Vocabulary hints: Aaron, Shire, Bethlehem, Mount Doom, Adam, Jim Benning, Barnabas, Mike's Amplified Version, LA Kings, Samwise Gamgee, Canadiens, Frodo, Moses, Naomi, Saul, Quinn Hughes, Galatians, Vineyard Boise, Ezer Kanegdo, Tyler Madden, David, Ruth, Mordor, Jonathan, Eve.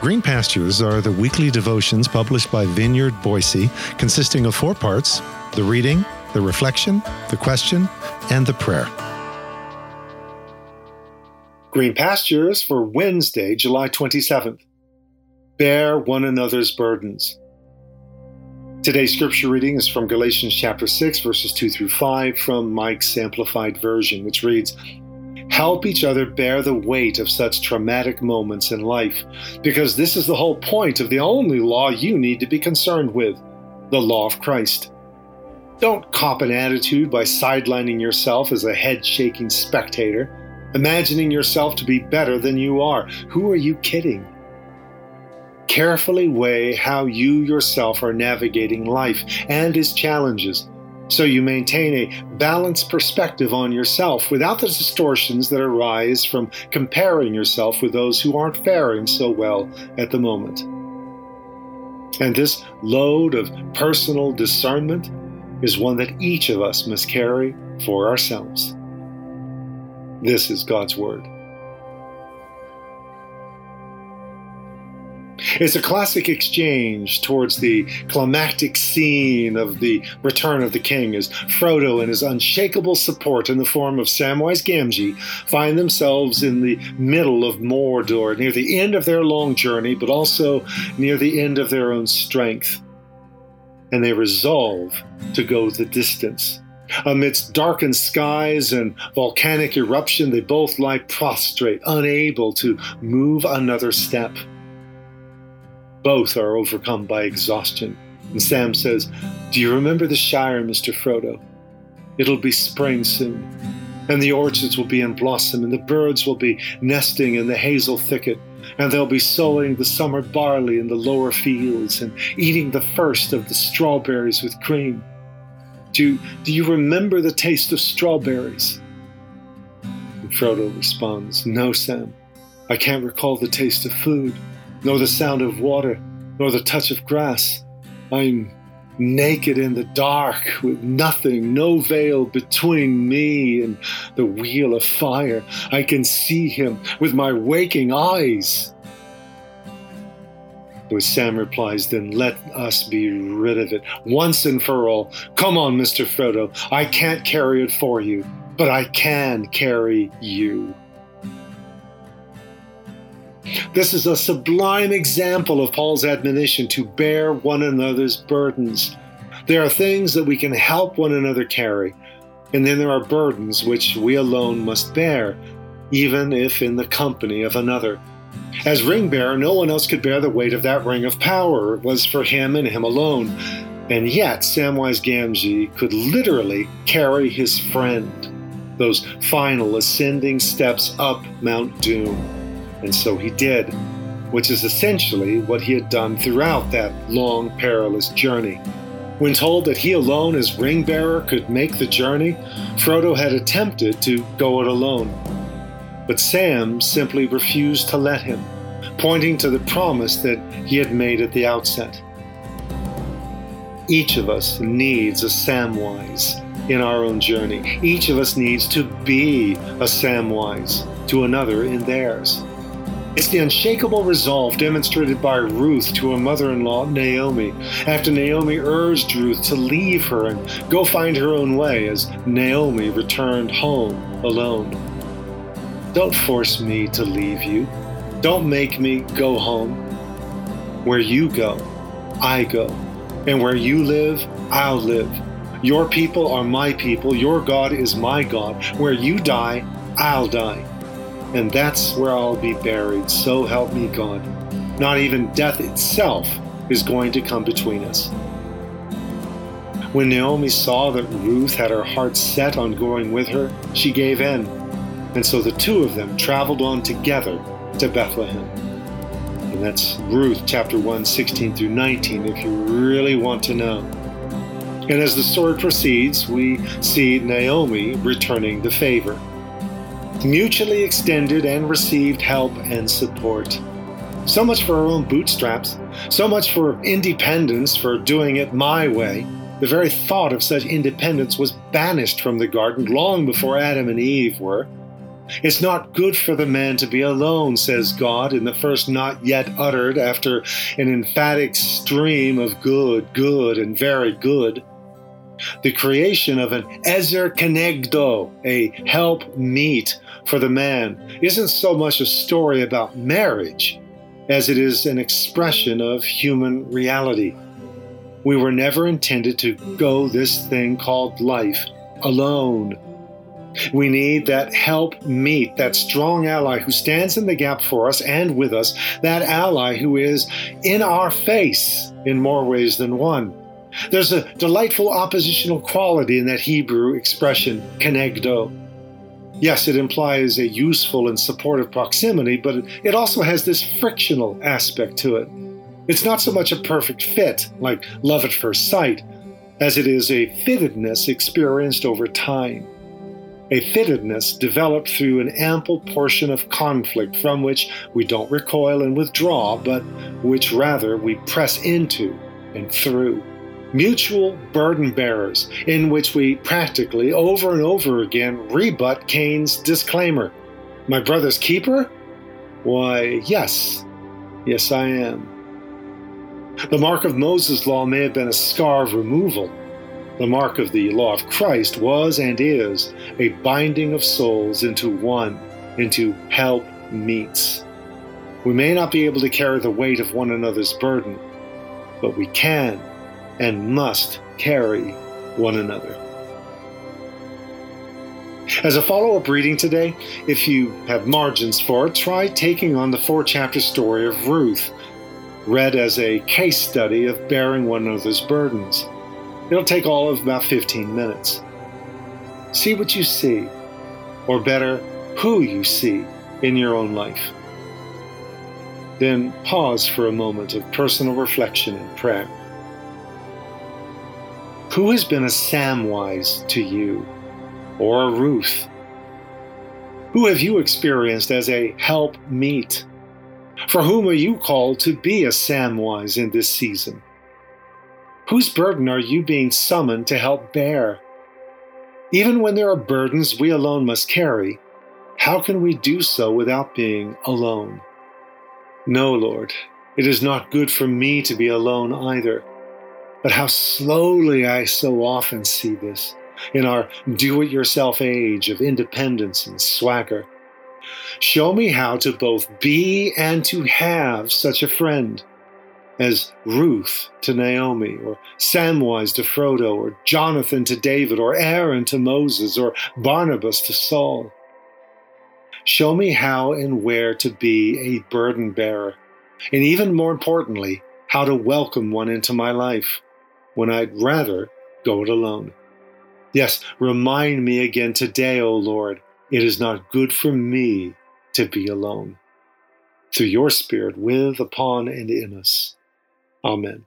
Green Pastures are the weekly devotions published by Vineyard Boise, consisting of 4 parts: the reading, the reflection, the question, and the prayer. Green Pastures for Wednesday, July 27th. Bear one another's burdens. Today's scripture reading is from Galatians chapter 6, verses 2-5 from Mike's Amplified Version, which reads, "Help each other bear the weight of such traumatic moments in life, because this is the whole point of the only law you need to be concerned with, the law of Christ. Don't cop an attitude by sidelining yourself as a head-shaking spectator, imagining yourself to be better than you are. Who are you kidding? Carefully weigh how you yourself are navigating life and its challenges, so you maintain a balanced perspective on yourself without the distortions that arise from comparing yourself with those who aren't faring so well at the moment." And this load of personal discernment is one that each of us must carry for ourselves. This is God's Word. It's a classic exchange towards the climactic scene of the Return of the King, as Frodo and his unshakable support in the form of Samwise Gamgee find themselves in the middle of Mordor, near the end of their long journey, but also near the end of their own strength. And they resolve to go the distance. Amidst darkened skies and volcanic eruption, they both lie prostrate, unable to move another step. Both are overcome by exhaustion. And Sam says, "Do you remember the Shire, Mr. Frodo? It'll be spring soon, and the orchards will be in blossom, and the birds will be nesting in the hazel thicket, and they'll be sowing the summer barley in the lower fields and eating the first of the strawberries with cream. Do you remember the taste of strawberries?" And Frodo responds, "No, Sam, I can't recall the taste of food, nor the sound of water, nor the touch of grass. I'm naked in the dark with nothing, no veil between me and the wheel of fire. I can see him with my waking eyes." But Sam replies, "Then let us be rid of it once and for all. Come on, Mr. Frodo, I can't carry it for you, but I can carry you." This is a sublime example of Paul's admonition to bear one another's burdens. There are things that we can help one another carry, and then there are burdens which we alone must bear, even if in the company of another. As ring bearer, no one else could bear the weight of that ring of power. It was for him and him alone. And yet, Samwise Gamgee could literally carry his friend those final ascending steps up Mount Doom. And so he did, which is essentially what he had done throughout that long, perilous journey. When told that he alone, as ring bearer, could make the journey, Frodo had attempted to go it alone. But Sam simply refused to let him, pointing to the promise that he had made at the outset. Each of us needs a Samwise in our own journey. Each of us needs to be a Samwise to another in theirs. It's the unshakable resolve demonstrated by Ruth to her mother-in-law, Naomi, after Naomi urged Ruth to leave her and go find her own way as Naomi returned home alone. "Don't force me to leave you. Don't make me go home. Where you go, I go. And where you live, I'll live. Your people are my people. Your God is my God. Where you die, I'll die. And that's where I'll be buried, so help me God. Not even death itself is going to come between us." When Naomi saw that Ruth had her heart set on going with her, she gave in. And so the two of them traveled on together to Bethlehem. And that's Ruth chapter 1, 16-19, if you really want to know. And as the story proceeds, we see Naomi returning the favor. Mutually extended and received help and support. So much for our own bootstraps. So much for independence, for doing it my way. The very thought of such independence was banished from the garden long before Adam and Eve were. It's not good for the man to be alone, says God in the first not yet uttered after an emphatic stream of good, good, and very good. The creation of an Ezer Kanegdo, a helpmeet for the man, isn't so much a story about marriage as it is an expression of human reality. We were never intended to go this thing called life alone. We need that helpmeet, that strong ally who stands in the gap for us and with us, that ally who is in our face in more ways than one. There's a delightful oppositional quality in that Hebrew expression, Kanegdo. Yes, it implies a useful and supportive proximity, but it also has this frictional aspect to it. It's not so much a perfect fit, like love at first sight, as it is a fittedness experienced over time. A fittedness developed through an ample portion of conflict from which we don't recoil and withdraw, but which rather we press into and through. Mutual burden bearers, in which we practically over and over again rebut Cain's disclaimer. My brother's keeper? Why, yes I am. The mark of Moses' law may have been a scar of removal. The mark of the law of Christ was and is a binding of souls into one, into helpmeets. We may not be able to carry the weight of one another's burden, but we can and must carry one another. As a follow-up reading today, if you have margins for it, try taking on the 4-chapter story of Ruth, read as a case study of bearing one another's burdens. It'll take all of about 15 minutes. See what you see, or better, who you see in your own life. Then pause for a moment of personal reflection and prayer. Who has been a Samwise to you, or a Ruth? Who have you experienced as a helpmeet? For whom are you called to be a Samwise in this season? Whose burden are you being summoned to help bear? Even when there are burdens we alone must carry, how can we do so without being alone? No, Lord, it is not good for me to be alone either. But how slowly I so often see this in our do-it-yourself age of independence and swagger. Show me how to both be and to have such a friend as Ruth to Naomi, or Samwise to Frodo, or Jonathan to David, or Aaron to Moses, or Barnabas to Saul. Show me how and where to be a burden bearer, and even more importantly, how to welcome one into my life when I'd rather go it alone. Yes, remind me again today, O Lord, it is not good for me to be alone. Through your Spirit, with, upon, and in us. Amen.